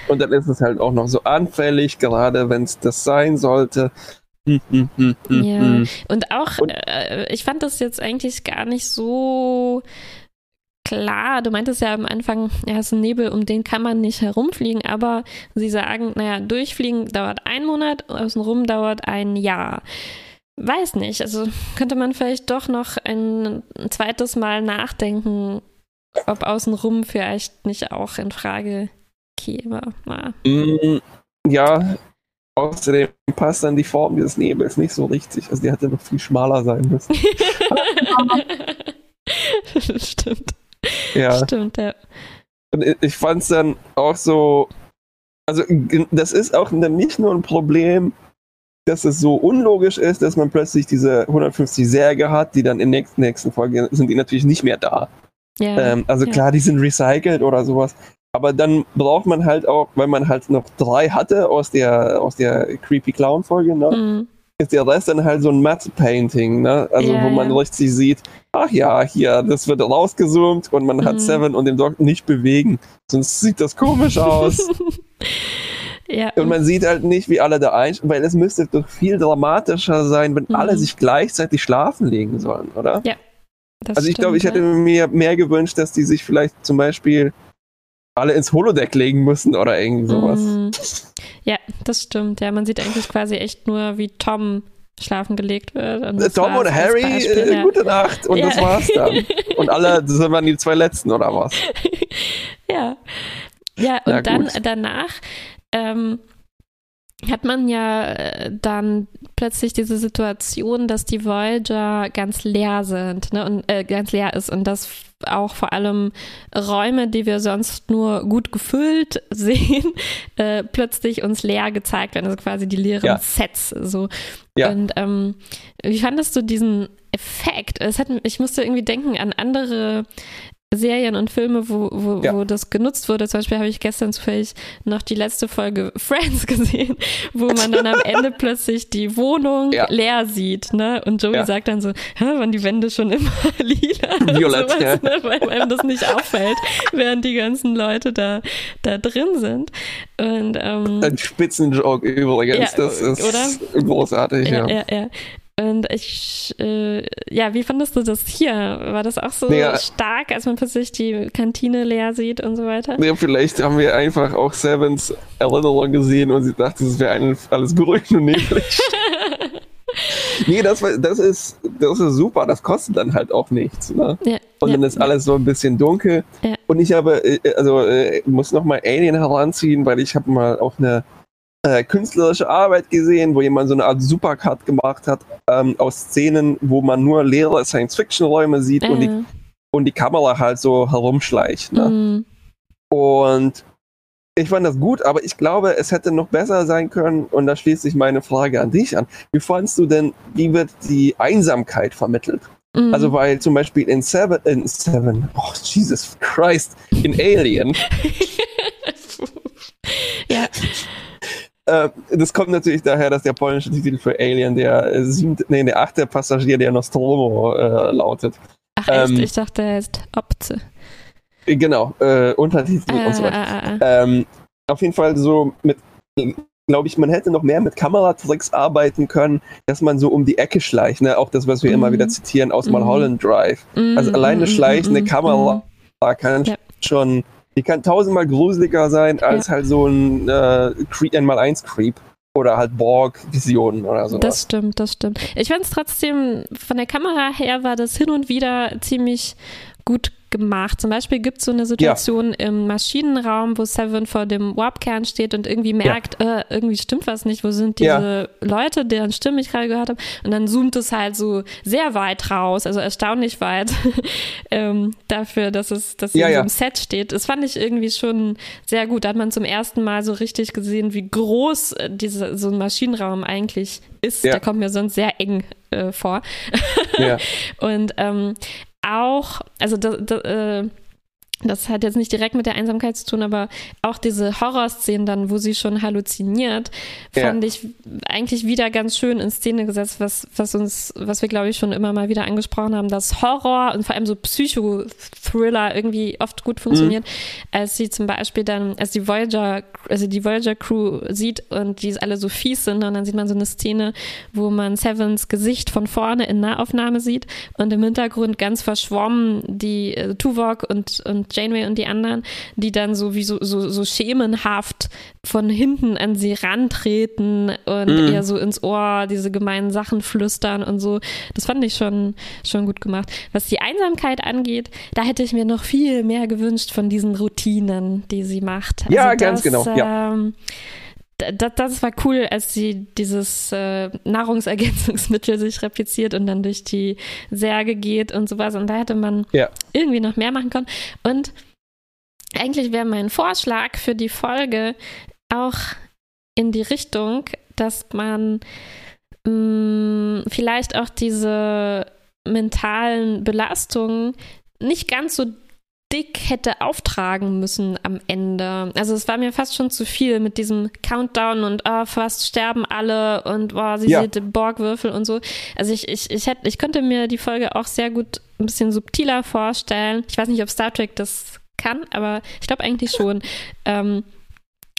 Und dann ist es halt auch noch so anfällig, gerade wenn es das sein sollte. Ja. Und auch, ich fand das jetzt eigentlich gar nicht so klar. Du meintest ja am Anfang, ja, es ist ein Nebel, um den kann man nicht herumfliegen, aber sie sagen, naja, durchfliegen dauert 1 Monat, außenrum dauert 1 Jahr. Weiß nicht, also könnte man vielleicht doch noch ein zweites Mal nachdenken, ob außenrum vielleicht nicht auch in Frage käme. Ja, außerdem passt dann die Form des Nebels nicht so richtig. Also die hätte noch viel schmaler sein müssen. Stimmt. Ja. Stimmt, ja. Und ich fand es dann auch so, also das ist auch nicht nur ein Problem, dass es so unlogisch ist, dass man plötzlich diese 150 Särge hat, die dann in der nächsten Folge sind, die natürlich nicht mehr da. Ja, klar, die sind recycelt oder sowas. Aber dann braucht man halt auch, weil man halt noch 3 hatte aus der Creepy Clown Folge, ne? Mhm. Ist der Rest dann halt so ein Matte Painting, ne? Also ja, wo man richtig sieht, ach ja, hier, das wird rausgezoomt und man hat Seven und den Doktor nicht bewegen. Sonst sieht das komisch aus. Ja. Und man sieht halt nicht, wie alle da einschlafen, weil es müsste doch viel dramatischer sein, wenn alle sich gleichzeitig schlafen legen sollen, oder? Ja, das also ich glaube, ich hätte mir mehr gewünscht, dass die sich vielleicht zum Beispiel alle ins Holodeck legen müssen oder irgend sowas. Ja, das stimmt. Ja, man sieht eigentlich quasi echt nur, wie Tom schlafen gelegt wird. Und Tom und Harry, gute Nacht und das war's dann. Und alle, das waren die 2 Letzten oder was? Ja. Ja, und dann danach hat man ja dann plötzlich diese Situation, dass die Voyager ganz leer sind, ne? Und ganz leer ist und dass auch vor allem Räume, die wir sonst nur gut gefüllt sehen, plötzlich uns leer gezeigt werden, also quasi die leeren Sets. So. Ja. Und wie fandest du diesen Effekt? Ich musste irgendwie denken an andere Serien und Filme, wo das genutzt wurde. Zum Beispiel habe ich gestern zufällig noch die letzte Folge Friends gesehen, wo man dann am Ende plötzlich die Wohnung leer sieht, ne? Und Joey sagt dann so, waren die Wände schon immer lila? Violett, sowas, ne? Weil einem das nicht auffällt, während die ganzen Leute da drin sind. Und, ein Spitzenjoke übrigens, das ist großartig. Ja. Und wie fandest du das hier? War das auch so stark, als man plötzlich die Kantine leer sieht und so weiter? Ja, vielleicht haben wir einfach auch Sevens Erinnerung gesehen und sie dachte, es wäre alles beruhigt und neblig. Nee, das ist super, das kostet dann halt auch nichts, ne? Ja, und dann ist alles so ein bisschen dunkel. Ja. Und ich muss nochmal Alien heranziehen, weil ich habe mal auch eine künstlerische Arbeit gesehen, wo jemand so eine Art Supercut gemacht hat, aus Szenen, wo man nur leere Science-Fiction-Räume sieht und die Kamera halt so herumschleicht. Ne? Und ich fand das gut, aber ich glaube, es hätte noch besser sein können und da schließt sich meine Frage an dich an. Wie fandst du denn, wie wird die Einsamkeit vermittelt? Also, weil zum Beispiel in Alien das kommt natürlich daher, dass der polnische Titel für Alien der 8. Passagier der Nostromo lautet. Ach echt? Ich dachte, er ist Opze. Genau, Untertitel und so weiter. Auf jeden Fall so mit, glaube ich, man hätte noch mehr mit Kameratricks arbeiten können, dass man so um die Ecke schleicht, ne? Auch das, was wir immer wieder zitieren aus Mulholland Drive. Also alleine schleichende Kamera kann schon... Die kann 1000-mal gruseliger sein als halt so ein 1x1-Creep oder halt Borg-Visionen oder so. Das stimmt, das stimmt. Ich fand es trotzdem, von der Kamera her war das hin und wieder ziemlich gut gemacht. Zum Beispiel gibt es so eine Situation im Maschinenraum, wo Seven vor dem Warp-Kern steht und irgendwie merkt, irgendwie stimmt was nicht, wo sind diese Leute, deren Stimmen ich gerade gehört habe. Und dann zoomt es halt so sehr weit raus, also erstaunlich weit dafür, dass es in so einem Set steht. Das fand ich irgendwie schon sehr gut. Da hat man zum ersten Mal so richtig gesehen, wie groß so ein Maschinenraum eigentlich ist. Ja. Der kommt mir sonst sehr eng vor. Ja. Und auch, also das hat jetzt nicht direkt mit der Einsamkeit zu tun, aber auch diese Horrorszenen dann, wo sie schon halluziniert, fand ich eigentlich wieder ganz schön in Szene gesetzt, was wir, glaube ich, schon immer mal wieder angesprochen haben, dass Horror und vor allem so Psycho-Thriller irgendwie oft gut funktioniert, als sie zum Beispiel dann, als die Voyager-Crew sieht und die alle so fies sind, und dann sieht man so eine Szene, wo man Sevens Gesicht von vorne in Nahaufnahme sieht und im Hintergrund ganz verschwommen die Tuvok und Janeway und die anderen, die dann so wie so schemenhaft von hinten an sie rantreten und eher so ins Ohr diese gemeinen Sachen flüstern und so. Das fand ich schon gut gemacht. Was die Einsamkeit angeht, da hätte ich mir noch viel mehr gewünscht von diesen Routinen, die sie macht. Also ja, ganz genau. Ja. Das war cool, als sie dieses Nahrungsergänzungsmittel sich repliziert und dann durch die Särge geht und sowas. Und da hätte man irgendwie noch mehr machen können. Und eigentlich wäre mein Vorschlag für die Folge auch in die Richtung, dass man vielleicht auch diese mentalen Belastungen nicht ganz so dick hätte auftragen müssen am Ende. Also es war mir fast schon zu viel mit diesem Countdown und fast sterben alle und sie sieht den Borg-Würfel und so. Also ich könnte mir die Folge auch sehr gut ein bisschen subtiler vorstellen. Ich weiß nicht, ob Star Trek das kann, aber ich glaube eigentlich schon.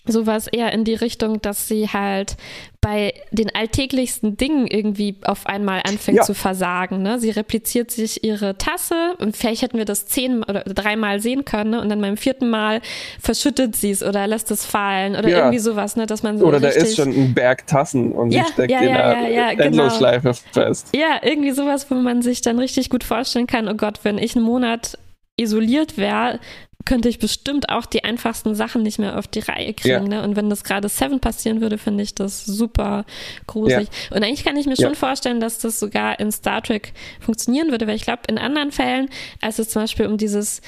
Sowas eher in die Richtung, dass sie halt bei den alltäglichsten Dingen irgendwie auf einmal anfängt zu versagen. Ne? Sie repliziert sich ihre Tasse und vielleicht hätten wir das 10 oder 3 Mal sehen können, ne? Und dann beim 4. Mal verschüttet sie es oder lässt es fallen oder irgendwie sowas, ne? Dass man so. Oder da ist schon ein Berg Tassen und sie steckt in der Endlosschleife fest. Ja, irgendwie sowas, wo man sich dann richtig gut vorstellen kann, oh Gott, wenn ich einen Monat isoliert wäre, könnte ich bestimmt auch die einfachsten Sachen nicht mehr auf die Reihe kriegen. Ne? Und wenn das gerade Seven passieren würde, finde ich das super gruselig. Ja. Und eigentlich kann ich mir schon vorstellen, dass das sogar in Star Trek funktionieren würde, weil ich glaube, in anderen Fällen, als es zum Beispiel um dieses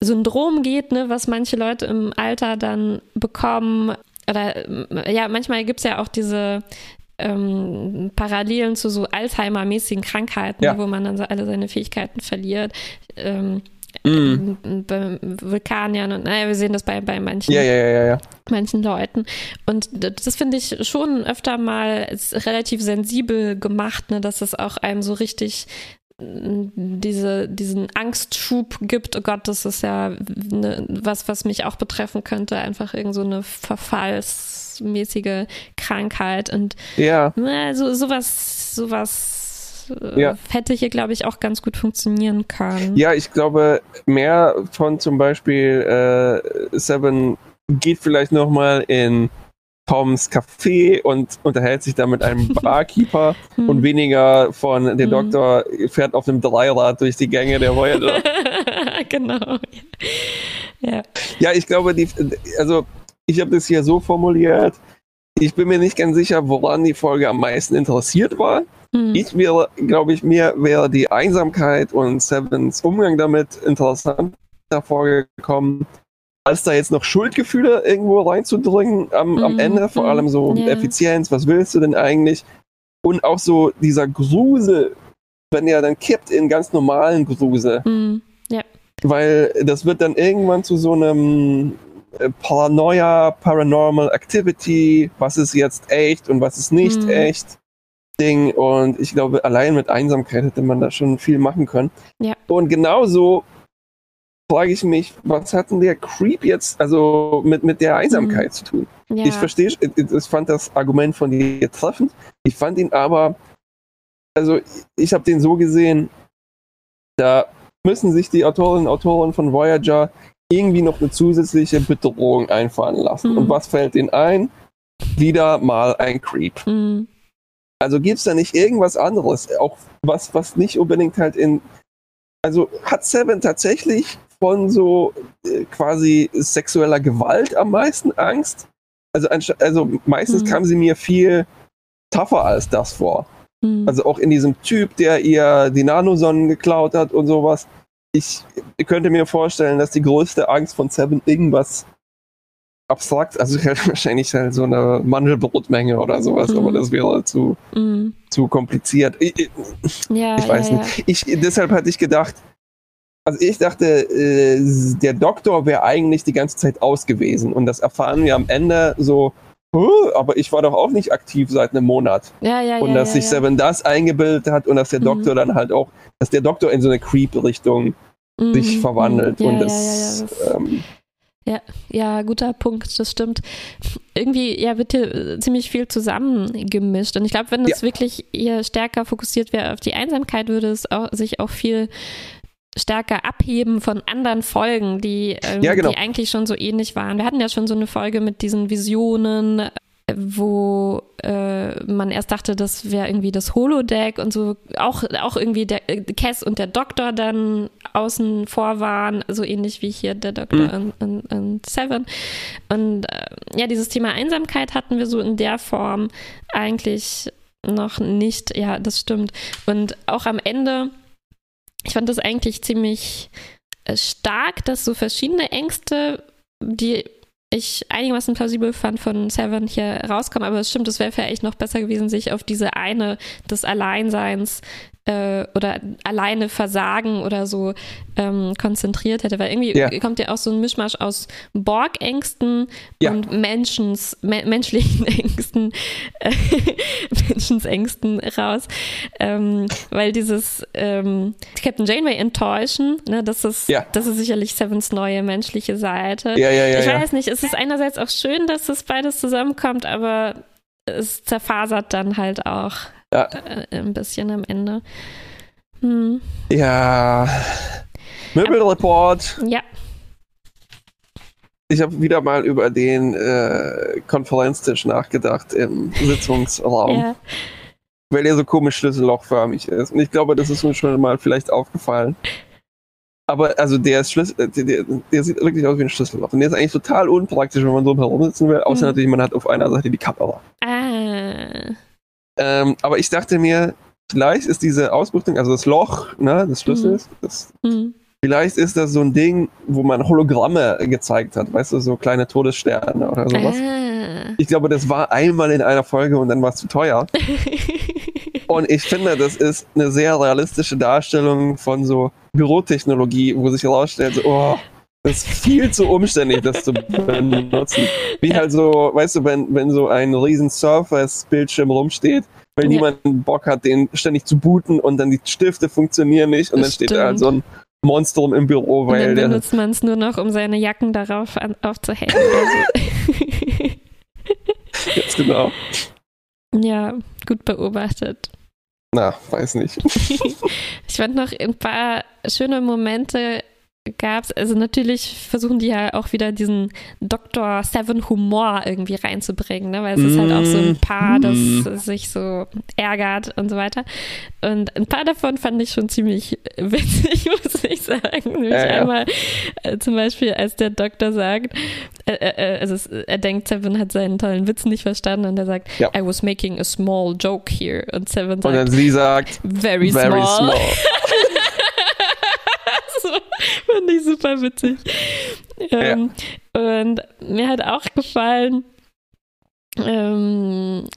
Syndrom geht, ne, was manche Leute im Alter dann bekommen, oder ja, manchmal gibt es ja auch diese Parallelen zu so Alzheimer-mäßigen Krankheiten, wo man dann so alle seine Fähigkeiten verliert. Bei Vulkaniern und wir sehen das bei manchen, manchen Leuten. Und das finde ich schon öfter mal relativ sensibel gemacht, ne, dass es auch einem so richtig diesen Angstschub gibt. Oh Gott, das ist ja was mich auch betreffen könnte, einfach irgend so eine verfallsmäßige Krankheit und sowas. Hätte hier, glaube ich, auch ganz gut funktionieren können. Ja, ich glaube, mehr von zum Beispiel Seven geht vielleicht nochmal in Toms Café und unterhält sich da mit einem Barkeeper und weniger von der Doktor fährt auf einem Dreirad durch die Gänge der Voyager. Genau. Ja, ich glaube, ich habe das hier so formuliert, ich bin mir nicht ganz sicher, woran die Folge am meisten interessiert war. Ich wäre, glaube ich, mir wäre die Einsamkeit und Sevens Umgang damit interessanter vorgekommen, als da jetzt noch Schuldgefühle irgendwo reinzudrücken am Ende, vor allem so Effizienz, was willst du denn eigentlich? Und auch so dieser Grusel, wenn er dann kippt in ganz normalen Grusel. Weil das wird dann irgendwann zu so einem Paranoia, Paranormal Activity, was ist jetzt echt und was ist nicht echt. Ding, und ich glaube, allein mit Einsamkeit hätte man da schon viel machen können. Ja. Und genauso frage ich mich, was hat denn der Creep jetzt also mit der Einsamkeit zu tun? Ja. Ich verstehe, ich fand das Argument von dir treffend. Ich fand ihn aber, also ich habe den so gesehen, da müssen sich die Autorinnen und Autoren von Voyager irgendwie noch eine zusätzliche Bedrohung einfallen lassen. Und was fällt ihnen ein? Wieder mal ein Creep. Also gibt es da nicht irgendwas anderes, auch was nicht unbedingt halt in also hat Seven tatsächlich von so quasi sexueller Gewalt am meisten Angst? Also meistens kam sie mir viel tougher als das vor. Also auch in diesem Typ, der ihr die Nanosonnen geklaut hat und sowas. Ich könnte mir vorstellen, dass die größte Angst von Seven irgendwas abstrakt, also wahrscheinlich halt so eine Mandelbrotmenge oder sowas, aber das wäre halt zu kompliziert. Ich weiß nicht. Deshalb hatte ich gedacht, also ich dachte, der Doktor wäre eigentlich die ganze Zeit aus gewesen und das erfahren wir am Ende so, aber ich war doch auch nicht aktiv seit einem Monat. Und dass sich Seven das eingebildet hat und dass der Doktor dann halt auch, dass der Doktor in so eine Creep-Richtung sich verwandelt. Ja, guter Punkt, das stimmt. Irgendwie wird hier ziemlich viel zusammengemischt und ich glaube, wenn das wirklich eher stärker fokussiert wäre auf die Einsamkeit, würde es auch, sich auch viel stärker abheben von anderen Folgen, die eigentlich schon so ähnlich waren. Wir hatten ja schon so eine Folge mit diesen Visionen, wo man erst dachte, das wäre irgendwie das Holodeck und so, auch irgendwie der Cass und der Doktor dann außen vor waren, so ähnlich wie hier der Doktor und Seven. Und dieses Thema Einsamkeit hatten wir so in der Form eigentlich noch nicht. Ja, das stimmt. Und auch am Ende, ich fand das eigentlich ziemlich stark, dass so verschiedene Ängste, die ich einigermaßen plausibel fand, von Seven hier rauskommen. Aber es stimmt, es wäre vielleicht noch besser gewesen, sich auf diese eine des Alleinseins oder alleine Versagen oder so konzentriert hätte. Weil irgendwie kommt ja auch so ein Mischmasch aus Borg-Ängsten und menschlichen Ängsten, Menschensängsten raus. Weil dieses Captain Janeway enttäuschen, ne, das ist sicherlich Sevens neue menschliche Seite. Ich weiß nicht, es ist einerseits auch schön, dass das beides zusammenkommt, aber es zerfasert dann halt auch ein bisschen am Ende. Ja. Möbelreport. Ja. Ich habe wieder mal über den Konferenztisch nachgedacht im Sitzungsraum. Weil der so komisch schlüssellochförmig ist. Und ich glaube, das ist uns schon mal vielleicht aufgefallen. Aber also der sieht wirklich aus wie ein Schlüsselloch. Und der ist eigentlich total unpraktisch, wenn man so herumsitzen will. Außer natürlich, man hat auf einer Seite die Kamera. Aber ich dachte mir, vielleicht ist diese Ausbuchtung, also das Loch, ne, des Schlüssels, vielleicht ist das so ein Ding, wo man Hologramme gezeigt hat, weißt du, so kleine Todessterne oder sowas. Ich glaube, das war einmal in einer Folge und dann war es zu teuer. Und ich finde, das ist eine sehr realistische Darstellung von so Bürotechnologie, wo sich herausstellt, so, das ist viel zu umständlich, das zu benutzen. Wie halt so, weißt du, wenn so ein riesen Surface-Bildschirm rumsteht, weil niemand Bock hat, den ständig zu booten und dann die Stifte funktionieren nicht und das dann steht da halt so ein Monstrum im Büro. Weil und dann benutzt man es nur noch, um seine Jacken darauf aufzuhängen. Ganz genau. Ja, gut beobachtet. Na, weiß nicht. Ich fand noch ein paar schöne Momente gab's, also natürlich versuchen die ja auch wieder diesen Dr. Seven Humor irgendwie reinzubringen, ne? Weil es ist halt auch so ein Paar, das sich so ärgert und so weiter. Und ein paar davon fand ich schon ziemlich witzig, muss ich sagen. Nämlich einmal zum Beispiel, als der Doktor sagt, er denkt, Seven hat seinen tollen Witz nicht verstanden und er sagt, I was making a small joke here. Und Seven sagt, und dann sie sagt, very, very small. Fand ich super witzig. Und mir hat auch gefallen,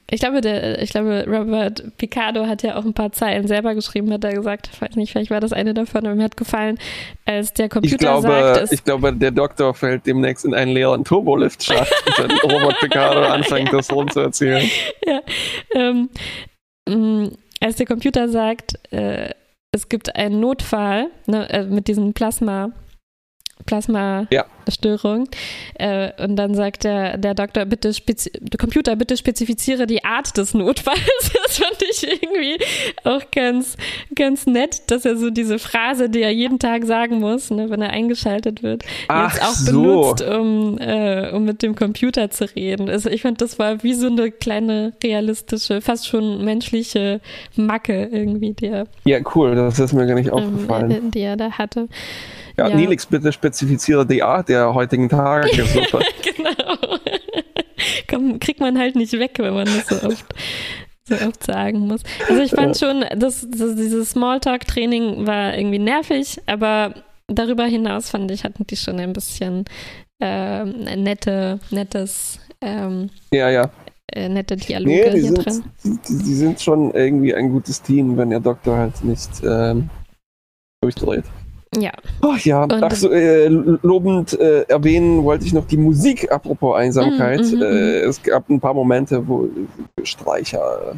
ich glaube, Robert Picardo hat ja auch ein paar Zeilen selber geschrieben, hat er gesagt, ich weiß nicht, vielleicht war das eine davon, aber mir hat gefallen, als der Computer Ich glaube, der Doktor fällt demnächst in einen leeren Turbolift-Schacht und dann Robert Picardo anfängt, das rumzuerzählen. Ja. Als der Computer sagt, es gibt einen Notfall, ne, mit diesem Plasma Plasma-Störung. Ja. Und dann sagt der Doktor, bitte spezifiziere die Art des Notfalls. Das fand ich irgendwie auch ganz, ganz nett, dass er so diese Phrase, die er jeden Tag sagen muss, ne, wenn er eingeschaltet wird, jetzt auch benutzt, um mit dem Computer zu reden. Also ich fand, das war wie so eine kleine realistische, fast schon menschliche Macke irgendwie, die er... Ja, cool, das ist mir gar nicht aufgefallen. Die er da hatte. Ja, Neelix, bitte spezifiziere die Art der heutigen Tage. Super. Genau. Komm, kriegt man halt nicht weg, wenn man das so oft sagen muss. Also ich fand schon, dass dieses Smalltalk-Training war irgendwie nervig, aber darüber hinaus fand ich, hatten die schon ein bisschen nette Dialoge hier drin. Die sind schon irgendwie ein gutes Team, wenn der Doktor halt nicht durchdreht. Ja. Lobend erwähnen wollte ich noch die Musik, apropos Einsamkeit. Es gab ein paar Momente, wo Streicher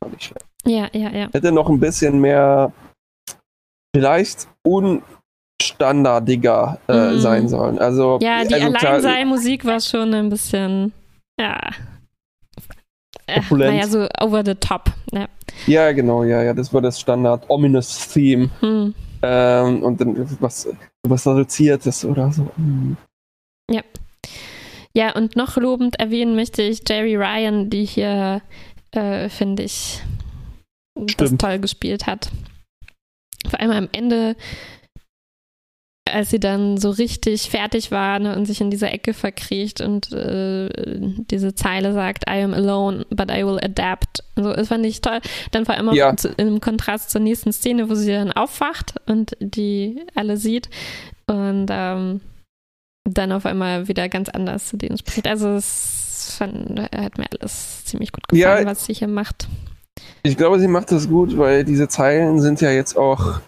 war nicht schlecht. Ja. Hätte noch ein bisschen mehr vielleicht unstandardiger sein sollen. Also, ja, die Alleinsei-Musik war schon ein bisschen, naja, so over the top. Ja, ja genau, ja, das war das Standard-Ominous-Theme. Und dann was Reduziertes oder so. Ja. Ja, und noch lobend erwähnen möchte ich Jerry Ryan, die hier, finde ich, das toll gespielt hat. Vor allem am Ende, als sie dann so richtig fertig war, ne, und sich in dieser Ecke verkriecht und diese Zeile sagt, I am alone, but I will adapt. Also, das fand ich toll. Dann vor allem im Kontrast zur nächsten Szene, wo sie dann aufwacht und die alle sieht und dann auf einmal wieder ganz anders zu denen spricht. Also hat mir alles ziemlich gut gefallen, was sie hier macht. Ich glaube, sie macht das gut, weil diese Zeilen sind ja jetzt auch...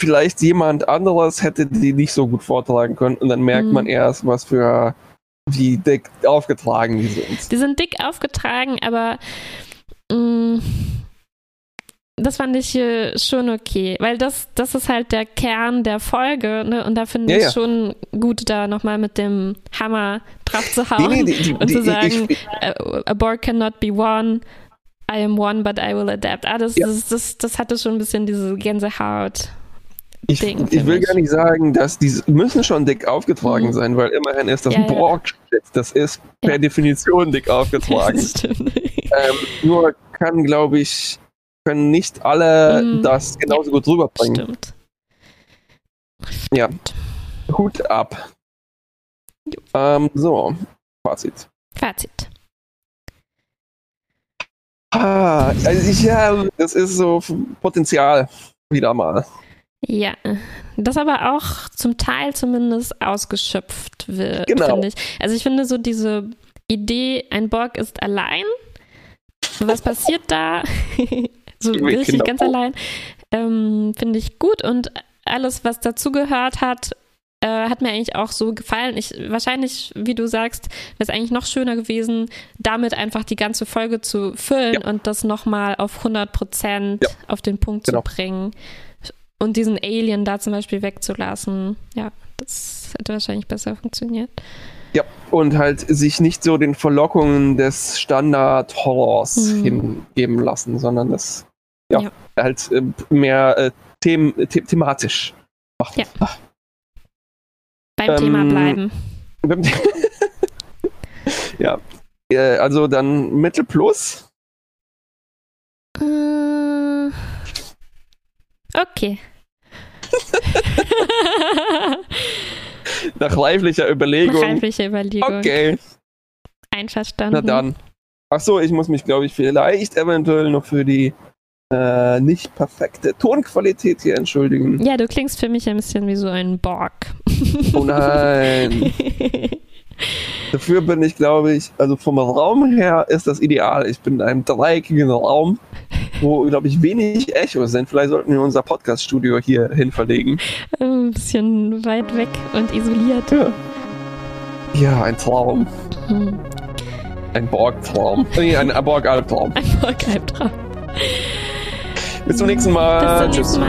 Vielleicht jemand anderes hätte die nicht so gut vortragen können und dann merkt man erst, wie dick aufgetragen die sind. Die sind dick aufgetragen, aber das fand ich schon okay, weil das ist halt der Kern der Folge, ne? Und da finde ich schon gut, da nochmal mit dem Hammer drauf zu hauen und zu sagen, a Borg cannot be won. I am one, but I will adapt. Das hatte schon ein bisschen diese Gänsehaut. Ich will gar nicht sagen, dass die müssen schon dick aufgetragen sein, weil immerhin ist das Borg-Shit. Das ist per Definition dick aufgetragen. Nur können nicht alle das genauso gut rüberbringen. Stimmt. Ja. Hut ab. So, Fazit. Das ist so Potenzial wieder mal. Ja, das aber auch zum Teil zumindest ausgeschöpft wird, finde ich. Also ich finde so diese Idee, ein Borg ist allein, was passiert da? So richtig ganz allein, finde ich gut, und alles, was dazugehört hat, hat mir eigentlich auch so gefallen. Wahrscheinlich, wie du sagst, wäre es eigentlich noch schöner gewesen, damit einfach die ganze Folge zu füllen und das nochmal auf 100% auf den Punkt zu bringen. Und diesen Alien da zum Beispiel wegzulassen, ja, das hätte wahrscheinlich besser funktioniert. Ja, und halt sich nicht so den Verlockungen des Standard-Horrors hingeben lassen, sondern das halt mehr thematisch macht. Ja. Beim Thema bleiben. Ja, also dann Mittel plus. Okay. Nach reiflicher Überlegung. Okay. Einverstanden. Na dann. Achso, ich muss mich, glaube ich, vielleicht eventuell noch für die nicht perfekte Tonqualität hier entschuldigen. Ja, du klingst für mich ein bisschen wie so ein Borg. Oh nein. Dafür bin ich, glaube ich, also vom Raum her ist das ideal. Ich bin in einem dreieckigen Raum, wo, glaube ich, wenig Echos sind. Vielleicht sollten wir unser Podcast-Studio hier hin verlegen. Ein bisschen weit weg und isoliert. Ja, ein Traum. Ein Borg-Traum. Nee, ein Borg-Albtraum. Bis zum nächsten Mal. Tschüss.